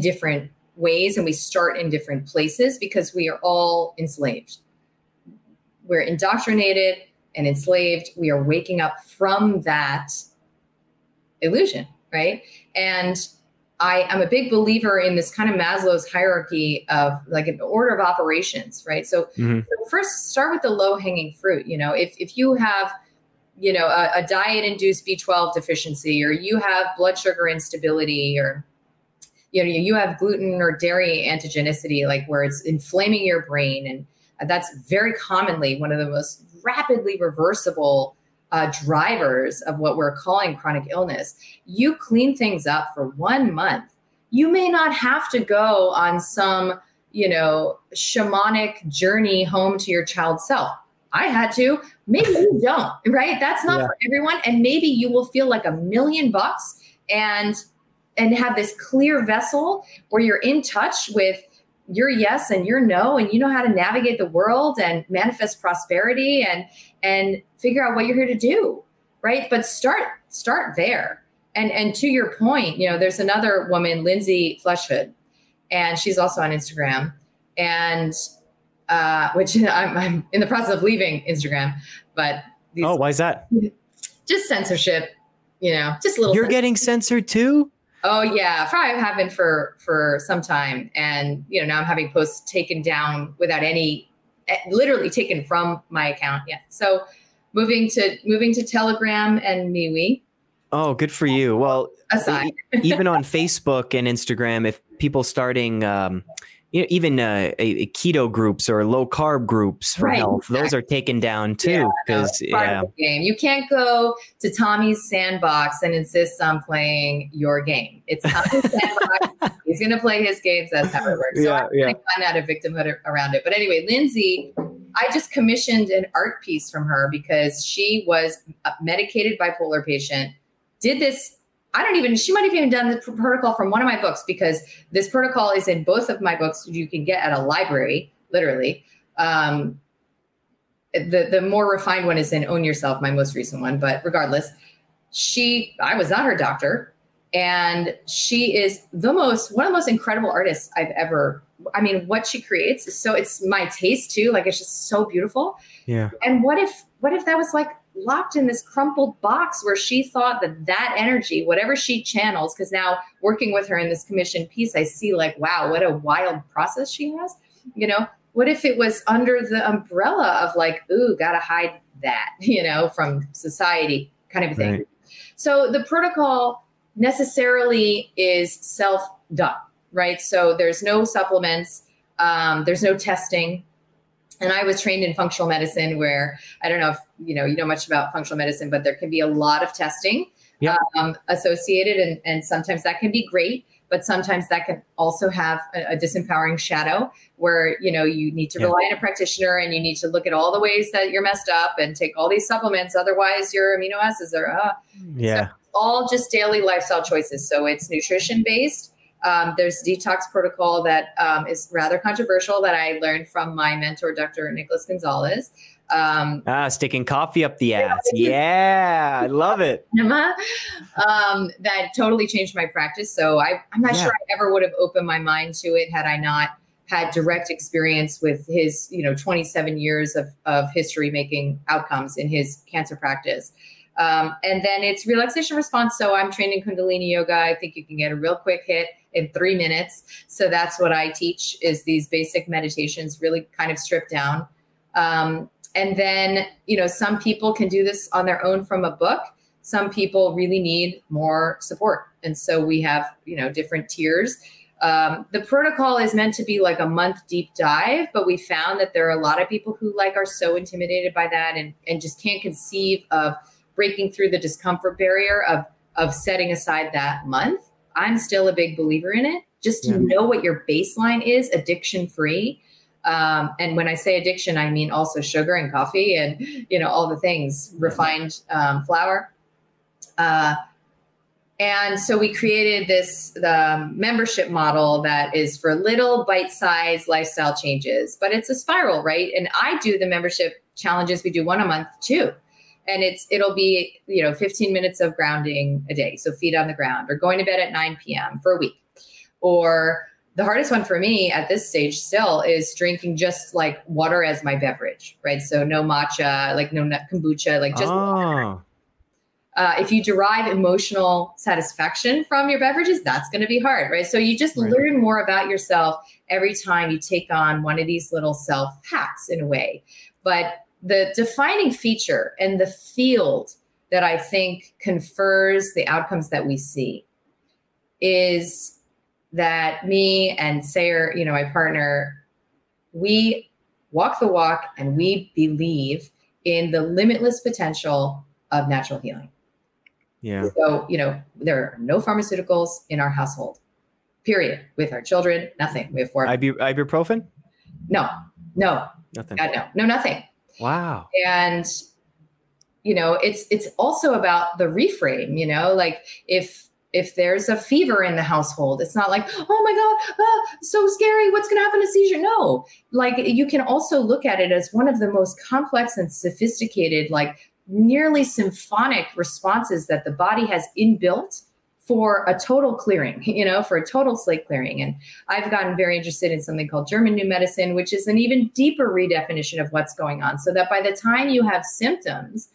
different ways, and we start in different places because we are all enslaved. we're indoctrinated and enslaved. We are waking up from that illusion, right? And I am a big believer in this kind of Maslow's hierarchy of like an order of operations, right? So, so first start with the low hanging fruit. You know, if you have, you know, a diet induced B12 deficiency, or you have blood sugar instability, or, you know, you have gluten or dairy antigenicity, like where it's inflaming your brain. And that's very commonly one of the most rapidly reversible drivers of what we're calling chronic illness. You clean things up for 1 month. You may not have to go on some, you know, shamanic journey home to your child self. I had to. Maybe you don't, right? That's not for everyone. And maybe you will feel like $1,000,000 and have this clear vessel where you're in touch with your yes and your no, and you know how to navigate the world and manifest prosperity and figure out what you're here to do, right? But start there. And to your point, you know, there's another woman, Lindsay Fleshhood, and she's also on Instagram, and which I'm in the process of leaving Instagram, but these, why is that? Just censorship, you know, just a little. You're getting censored too? Oh yeah, probably have been for some time, and you know now I'm having posts taken down without any, literally taken from my account. Yeah, so moving to Telegram and MeWe. Oh, good for you. Well, aside, even on Facebook and Instagram, if people starting, you know, even keto groups or low carb groups for health, those are taken down too. Because you can't go to Tommy's sandbox and insist on playing your game. It's Tommy's sandbox. He's going to play his games. That's how it works. So I find out a victimhood around it. But anyway, Lindsay, I just commissioned an art piece from her because she was a medicated bipolar patient, did this. She might have even done the protocol from one of my books, because this protocol is in both of my books. You can get at a library, literally. The more refined one is in Own Yourself, my most recent one. But regardless, I was not her doctor. And she is one of the most incredible artists I've ever, what she creates is so, it's my taste too. Like, it's just so beautiful. Yeah. And what if that was like locked in this crumpled box where she thought that energy, whatever she channels, because now working with her in this commissioned piece, I see like, wow, what a wild process she has. You know, what if it was under the umbrella of like, ooh, gotta hide that, you know, from society kind of thing. Right. So the protocol necessarily is self-done, right? So there's no supplements, there's no testing. And I was trained in functional medicine, where I don't know if you know much about functional medicine, but there can be a lot of testing associated. And sometimes that can be great, but sometimes that can also have a disempowering shadow where, you know, you need to rely on a practitioner, and you need to look at all the ways that you're messed up and take all these supplements. Otherwise your amino acids are, So all just daily lifestyle choices. So it's nutrition based. There's detox protocol that is rather controversial that I learned from my mentor, Dr. Nicholas Gonzalez. Sticking coffee up the ass. Yeah, I love it. That totally changed my practice. So I'm not sure I ever would have opened my mind to it had I not had direct experience with his, 27 years of history making outcomes in his cancer practice. And then it's relaxation response. So I'm trained in Kundalini yoga. I think you can get a real quick hit in 3 minutes. So that's what I teach, is these basic meditations really kind of stripped down. And then, some people can do this on their own from a book. Some people really need more support. And so we have, different tiers. The protocol is meant to be like a month deep dive, but we found that there are a lot of people who are so intimidated by that and just can't conceive of breaking through the discomfort barrier of setting aside that month. I'm still a big believer in it, just to know what your baseline is, addiction free. And when I say addiction, I mean also sugar and coffee and, all the things, refined flour. And so we created the membership model that is for little bite-sized lifestyle changes, but it's a spiral, right? And I do the membership challenges. We do one a month too. And it'll be, 15 minutes of grounding a day. So feet on the ground, or going to bed at 9 p.m. for a week, or The hardest one for me at this stage still is drinking just like water as my beverage, right? So no matcha, like no kombucha, like just water. If you derive emotional satisfaction from your beverages, that's going to be hard, right? So you just learn more about yourself every time you take on one of these little self hacks in a way. But the defining feature and the field that I think confers the outcomes that we see is that me and Sayer, you know, my partner, we walk the walk and we believe in the limitless potential of natural healing. Yeah. So, you know, there are no pharmaceuticals in our household, period. With our children, nothing. We have four. Ibuprofen? No. Nothing. God, no, nothing. Wow. And, you know, it's also about the reframe, you know, like if there's a fever in the household, it's not like, oh my God, so scary. What's going to happen to seizure? No, like you can also look at it as one of the most complex and sophisticated, like nearly symphonic responses that the body has inbuilt for a total clearing, you know, for a total slate clearing. And I've gotten very interested in something called German New Medicine, which is an even deeper redefinition of what's going on. So that by the time you have symptoms,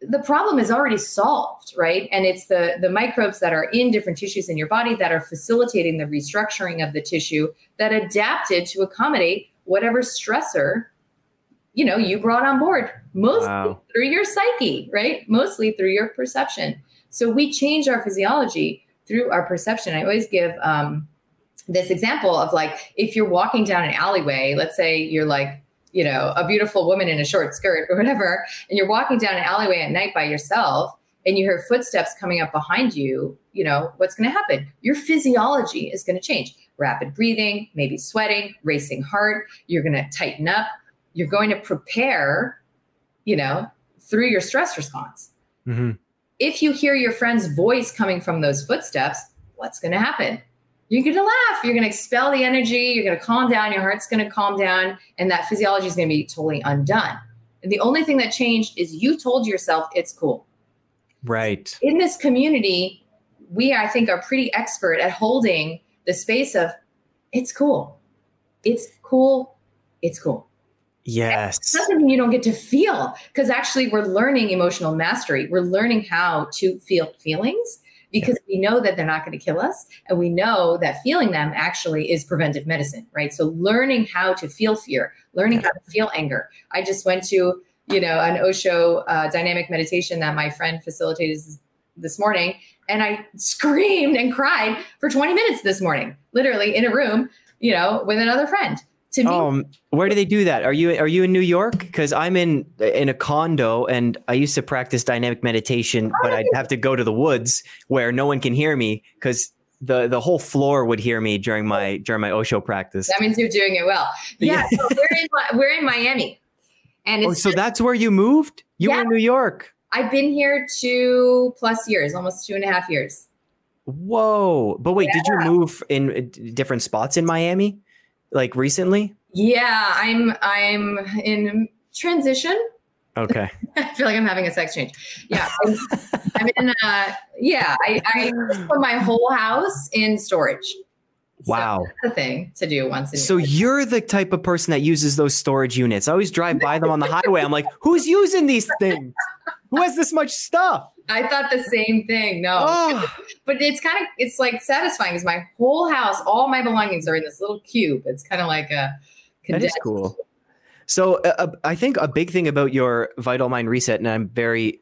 the problem is already solved, right? And it's the microbes that are in different tissues in your body that are facilitating the restructuring of the tissue that adapted to accommodate whatever stressor, you know, you brought on board, mostly through your psyche, right? Mostly through your perception. So we change our physiology through our perception. I always give this example of like, if you're walking down an alleyway, let's say you're like, you know, a beautiful woman in a short skirt or whatever, and you're walking down an alleyway at night by yourself and you hear footsteps coming up behind you, you know, what's going to happen? Your physiology is going to change. Rapid breathing, maybe sweating, racing heart. You're going to tighten up. You're going to prepare, you know, through your stress response. Mm-hmm. If you hear your friend's voice coming from those footsteps, what's going to happen? You're going to laugh. You're going to expel the energy. You're going to calm down. Your heart's going to calm down. And that physiology is going to be totally undone. And the only thing that changed is you told yourself it's cool. Right. So in this community, we, I think, are pretty expert at holding the space of it's cool. It's cool. It's cool. Yes. It's something you don't get to feel, because actually we're learning emotional mastery. We're learning how to feel feelings, because we know that they're not going to kill us. And we know that feeling them actually is preventive medicine, right? So learning how to feel fear, learning how to feel anger. I just went to, you know, an Osho dynamic meditation that my friend facilitated this morning. And I screamed and cried for 20 minutes this morning, literally in a room, you know, with another friend. To me. Where do they do that? Are you in New York? Because I'm in a condo, and I used to practice dynamic meditation, but I'd have to go to the woods where no one can hear me, because the whole floor would hear me during my Osho practice. That means you're doing it well. Yeah, so we're in Miami, and it's so that's where you moved. You were in New York. I've been here 2+ years, almost 2.5 years. Whoa! But wait, did you move in different spots in Miami? Like recently? Yeah, I'm in transition. Okay. I feel like I'm having a sex change. Yeah. I'm in I put my whole house in storage. Wow. So that's a thing to do once in a year. So you're the type of person that uses those storage units. I always drive by them on the highway. I'm like, who's using these things? Who has this much stuff? I thought the same thing. No, but it's like satisfying, because my whole house, all my belongings are in this little cube. It's kind of like a condensed. That is cool. So I think a big thing about your Vital Mind Reset, and I'm very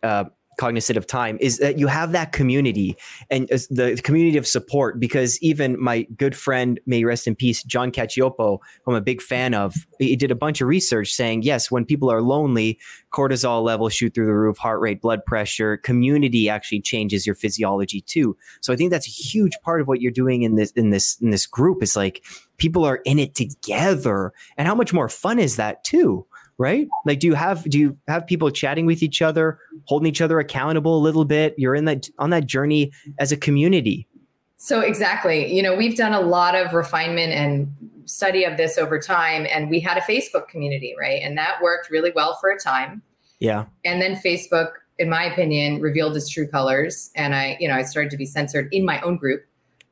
cognizant of time, is that you have that community and the community of support, because even my good friend, may rest in peace, John Cacioppo, who I'm a big fan of, he did a bunch of research saying, yes, when people are lonely, cortisol levels shoot through the roof, heart rate, blood pressure. Community actually changes your physiology too. So I think that's a huge part of what you're doing in this group, is like people are in it together. And how much more fun is that too, right? Like, do you have people chatting with each other, holding each other accountable a little bit? You're on that journey as a community. So exactly. You know, we've done a lot of refinement and study of this over time. And we had a Facebook community, right? And that worked really well for a time. Yeah. And then Facebook, in my opinion, revealed its true colors. And I started to be censored in my own group.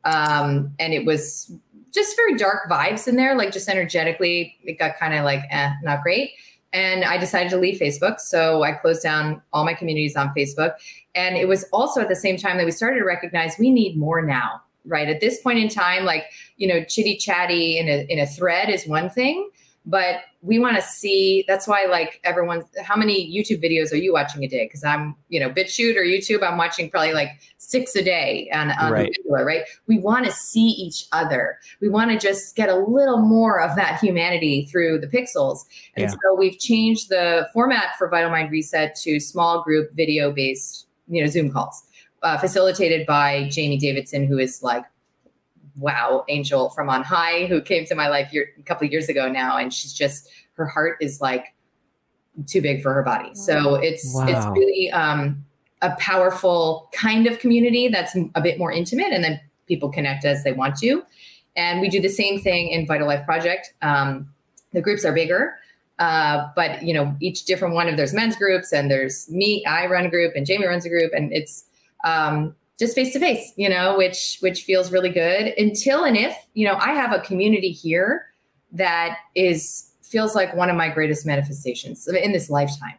And it was just for dark vibes in there, like just energetically, it got kind of like, not great. And I decided to leave Facebook. So I closed down all my communities on Facebook. And it was also at the same time that we started to recognize we need more now, right? At this point in time, like, you know, chitty chatty in a thread is one thing, but we want to see, that's why like everyone, how many YouTube videos are you watching a day? Cause I'm, you know, BitChute or YouTube, I'm watching probably like 6 a day on right. Video, right? We want to see each other. We want to just get a little more of that humanity through the pixels. And so we've changed the format for Vital Mind Reset to small group video based, you know, Zoom calls facilitated by Jamie Davidson, who is like, wow, angel from on high, who came to my life a couple of years ago now. And she's just, her heart is like too big for her body. So it's really a powerful kind of community that's a bit more intimate, and then people connect as they want to. And we do the same thing in Vital Life Project. The groups are bigger, but you know, each different one of, there's men's groups and there's me, I run a group and Jamie runs a group, and it's, just face to face, you know, which feels really good until, and if, you know, I have a community here that feels like one of my greatest manifestations in this lifetime.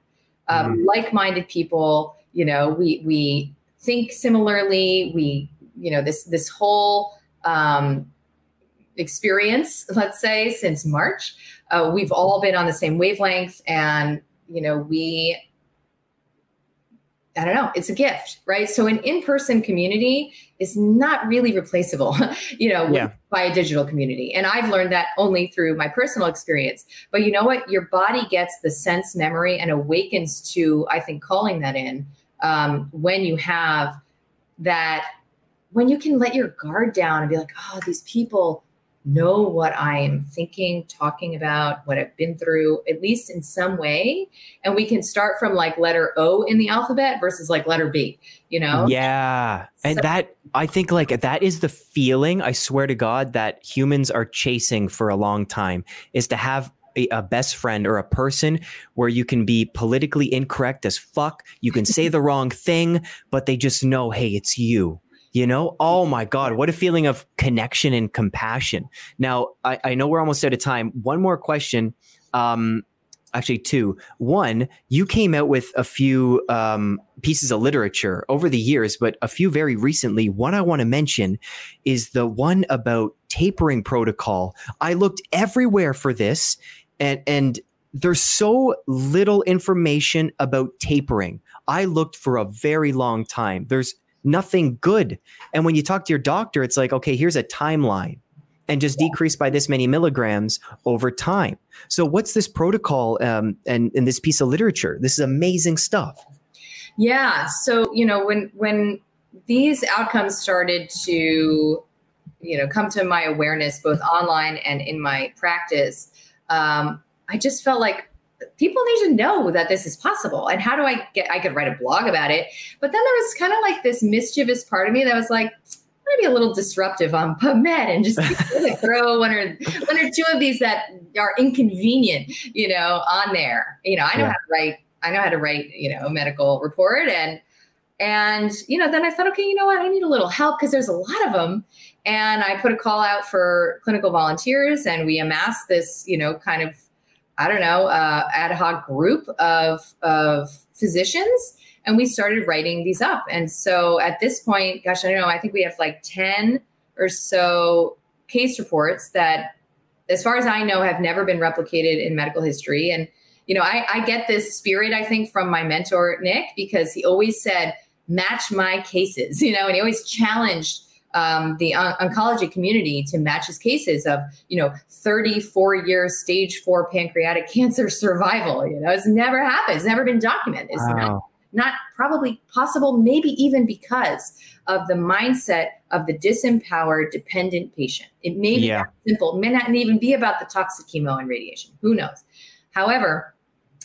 Like-minded people, you know, we think similarly, we, you know, this whole, experience, let's say since March, we've all been on the same wavelength, and, you know, I don't know, it's a gift, right? So an in-person community is not really replaceable, you know, by a digital community. And I've learned that only through my personal experience. But you know what? Your body gets the sense memory and awakens to, I think, calling that in when you have that, when you can let your guard down and be like, oh, these people know what I am thinking, talking about, what I've been through, at least in some way. And we can start from like letter O in the alphabet versus like letter B, you know? Yeah. And that, I think like that is the feeling, I swear to God, that humans are chasing for a long time, is to have a best friend or a person where you can be politically incorrect as fuck. You can say the wrong thing, but they just know, hey, it's you. You know, oh my God, what a feeling of connection and compassion. Now, I know we're almost out of time. One more question. Actually, two. One, you came out with a few pieces of literature over the years, but a few very recently. One I want to mention is the one about tapering protocol. I looked everywhere for this, and there's so little information about tapering. I looked for a very long time. There's nothing good. And when you talk to your doctor, it's like, okay, here's a timeline, and just decrease by this many milligrams over time. So what's this protocol and this piece of literature? This is amazing stuff. Yeah. So, you know, when these outcomes started to, you know, come to my awareness, both online and in my practice, I just felt like people need to know that this is possible. And how do I could write a blog about it. But then there was kind of like this mischievous part of me that was like, I'm going to be a little disruptive on PubMed and just throw one or two of these that are inconvenient, you know, on there. You know, I know how to write, you know, a medical report. And, you know, then I thought, okay, you know what? I need a little help because there's a lot of them. And I put a call out for clinical volunteers, and we amassed this, you know, kind of, I don't know, ad hoc group of physicians. And we started writing these up. And so at this point, gosh, I don't know, I think we have like 10 or so case reports that, as far as I know, have never been replicated in medical history. And, you know, I get this spirit, I think, from my mentor, Nick, because he always said, match my cases, you know, and he always challenged the oncology community to match his cases of, you know, 34-year stage 4 pancreatic cancer survival. You know, it's never happened. It's never been documented. It's not probably possible, maybe even because of the mindset of the disempowered dependent patient. It may be that simple. It may not even be about the toxic chemo and radiation. Who knows? However,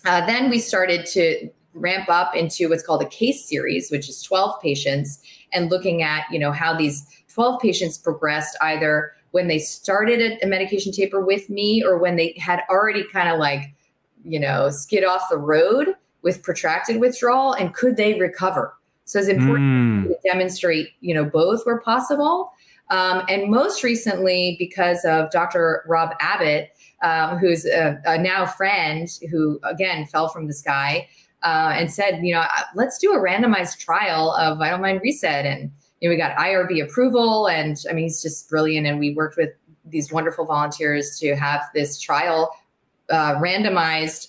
then we started to ramp up into what's called a case series, which is 12 patients, and looking at, you know, how these 12 patients progressed either when they started a medication taper with me or when they had already kind of like, you know, skid off the road with protracted withdrawal, and could they recover? So it's important to demonstrate, you know, both were possible. And most recently, because of Dr. Rob Abbott, who's a now friend who, again, fell from the sky and said, you know, let's do a randomized trial of Vital Mind Reset. And you know, we got IRB approval. And I mean, he's just brilliant. And we worked with these wonderful volunteers to have this trial, randomized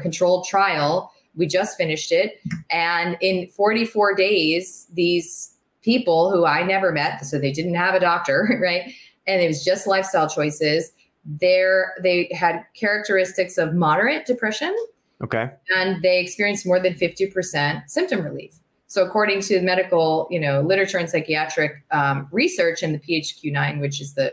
controlled trial. We just finished it. And in 44 days, these people who I never met, so they didn't have a doctor, right? And it was just lifestyle choices. They had characteristics of moderate depression. Okay. And they experienced more than 50% symptom relief. So according to the medical, you know, literature and psychiatric research and the PHQ-9, which is the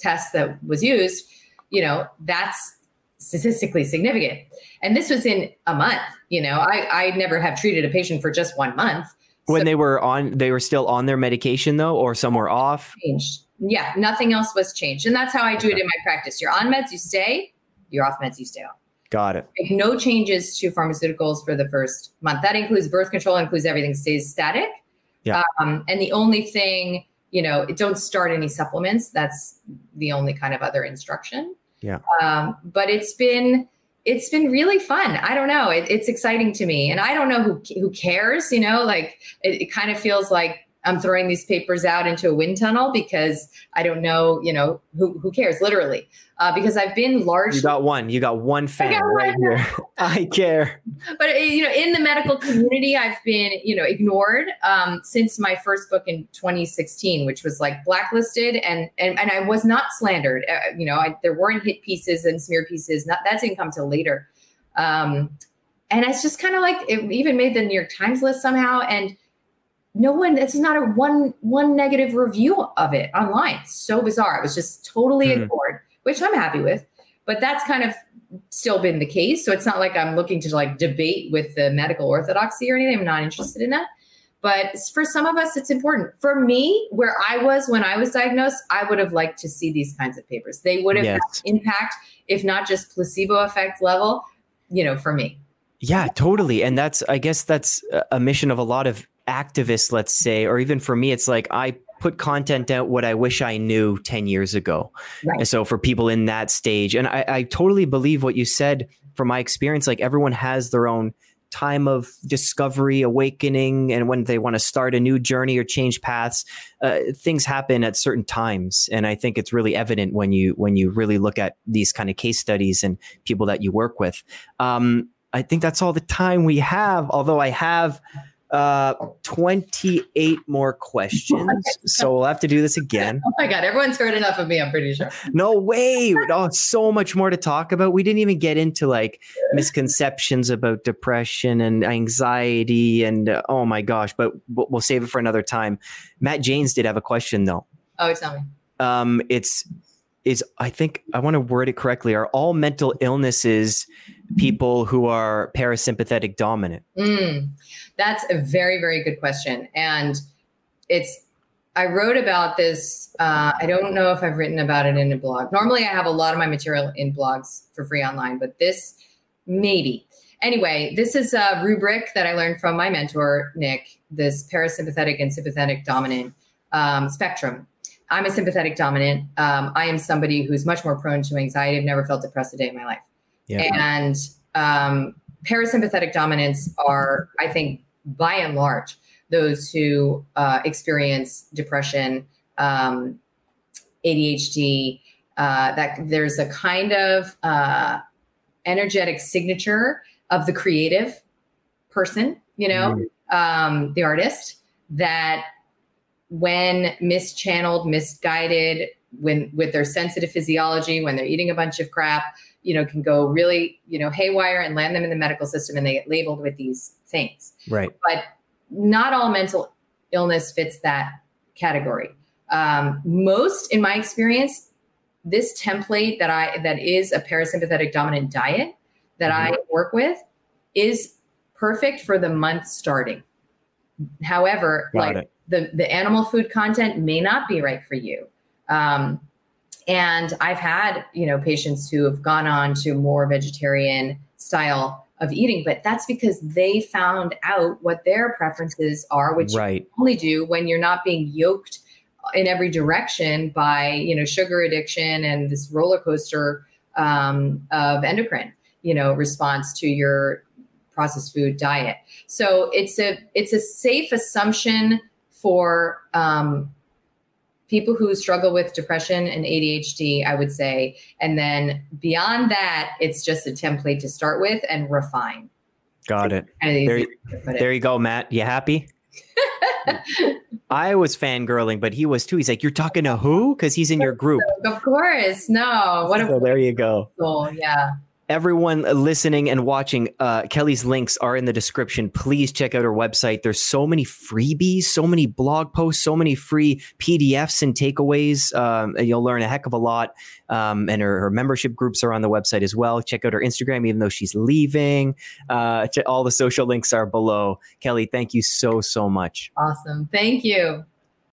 test that was used, you know, that's statistically significant. And this was in a month. You know, I never have treated a patient for just 1 month. When so, they were still on their medication though, or some were off? Changed. Yeah. Nothing else was changed. And that's how I do it in my practice. You're on meds, you stay. You're off meds, you stay off. Got it. Make no changes to pharmaceuticals for the first month. That includes birth control, includes everything, stays static. Yeah. And the only thing, you know, don't start any supplements. That's the only kind of other instruction. Yeah. But it's been really fun. I don't know. It's exciting to me. And I don't know who cares, you know, like it kind of feels like I'm throwing these papers out into a wind tunnel because I don't know, you know, who cares literally, because I've been largely. You got one fan right here. I care. But, you know, in the medical community, I've been, you know, ignored since my first book in 2016, which was like blacklisted and I was not slandered. You know, there weren't hit pieces and smear pieces. That didn't come till later. And it's just kind of like, it even made the New York Times list somehow. And no one, it's not a one negative review of it online. It's so bizarre. It was just totally ignored, which I'm happy with, but that's kind of still been the case. So it's not like I'm looking to like debate with the medical orthodoxy or anything. I'm not interested in that, but for some of us, it's important. For me, where I was when I was diagnosed, I would have liked to see these kinds of papers. They would have had impact, if not just placebo effect level, you know, for me. Yeah, totally. And I guess that's a mission of a lot of activists, let's say, or even for me, it's like I put content out what I wish I knew 10 years ago. Right. And so for people in that stage, and I totally believe what you said from my experience, like everyone has their own time of discovery, awakening, and when they want to start a new journey or change paths, things happen at certain times. And I think it's really evident when you really look at these kind of case studies and people that you work with. I think that's all the time we have, although I have 28 more questions. So we'll have to do this again. Oh my God. Everyone's heard enough of me. I'm pretty sure. No way. Oh, so much more to talk about. We didn't even get into like misconceptions about depression and anxiety and oh my gosh, but we'll save it for another time. Matt Jaynes did have a question though. Oh, tell me. I think I want to word it correctly. Are all mental illnesses people who are parasympathetic dominant? That's a very, very good question. And I wrote about this. I don't know if I've written about it in a blog. Normally I have a lot of my material in blogs for free online, but this maybe. Anyway, this is a rubric that I learned from my mentor, Nick, this parasympathetic and sympathetic dominant spectrum. I'm a sympathetic dominant. I am somebody who's much more prone to anxiety. I've never felt depressed a day in my life. Yeah. And parasympathetic dominants are, I think, by and large, those who experience depression, ADHD, that there's a kind of energetic signature of the creative person, you know, the artist, that when mischanneled, misguided, when with their sensitive physiology, when they're eating a bunch of crap, you know, can go really, you know, haywire and land them in the medical system and they get labeled with these things. Right. But not all mental illness fits that category. Most, in my experience, this template that is a parasympathetic dominant diet that I work with is perfect for the month starting. However, the animal food content may not be right for you. And I've had, you know, patients who have gone on to more vegetarian style of eating, but that's because they found out what their preferences are, which you only do when you're not being yoked in every direction by, you know, sugar addiction and this roller coaster of endocrine, you know, response to your processed food diet. So it's a safe assumption for people who struggle with depression and ADHD, I would say. And then beyond that, it's just a template to start with and refine. Got it. There you go, Matt. You happy? I was fangirling, but he was too. He's like, you're talking to who? Because he's in your group. Of course. No. What so there you go. Cool. Yeah. Everyone listening and watching, Kelly's links are in the description. Please check out her website. There's so many freebies, so many blog posts, so many free PDFs and takeaways. And you'll learn a heck of a lot. And her membership groups are on the website as well. Check out her Instagram, even though she's leaving. All the social links are below. Kelly, thank you so much. Awesome. Thank you.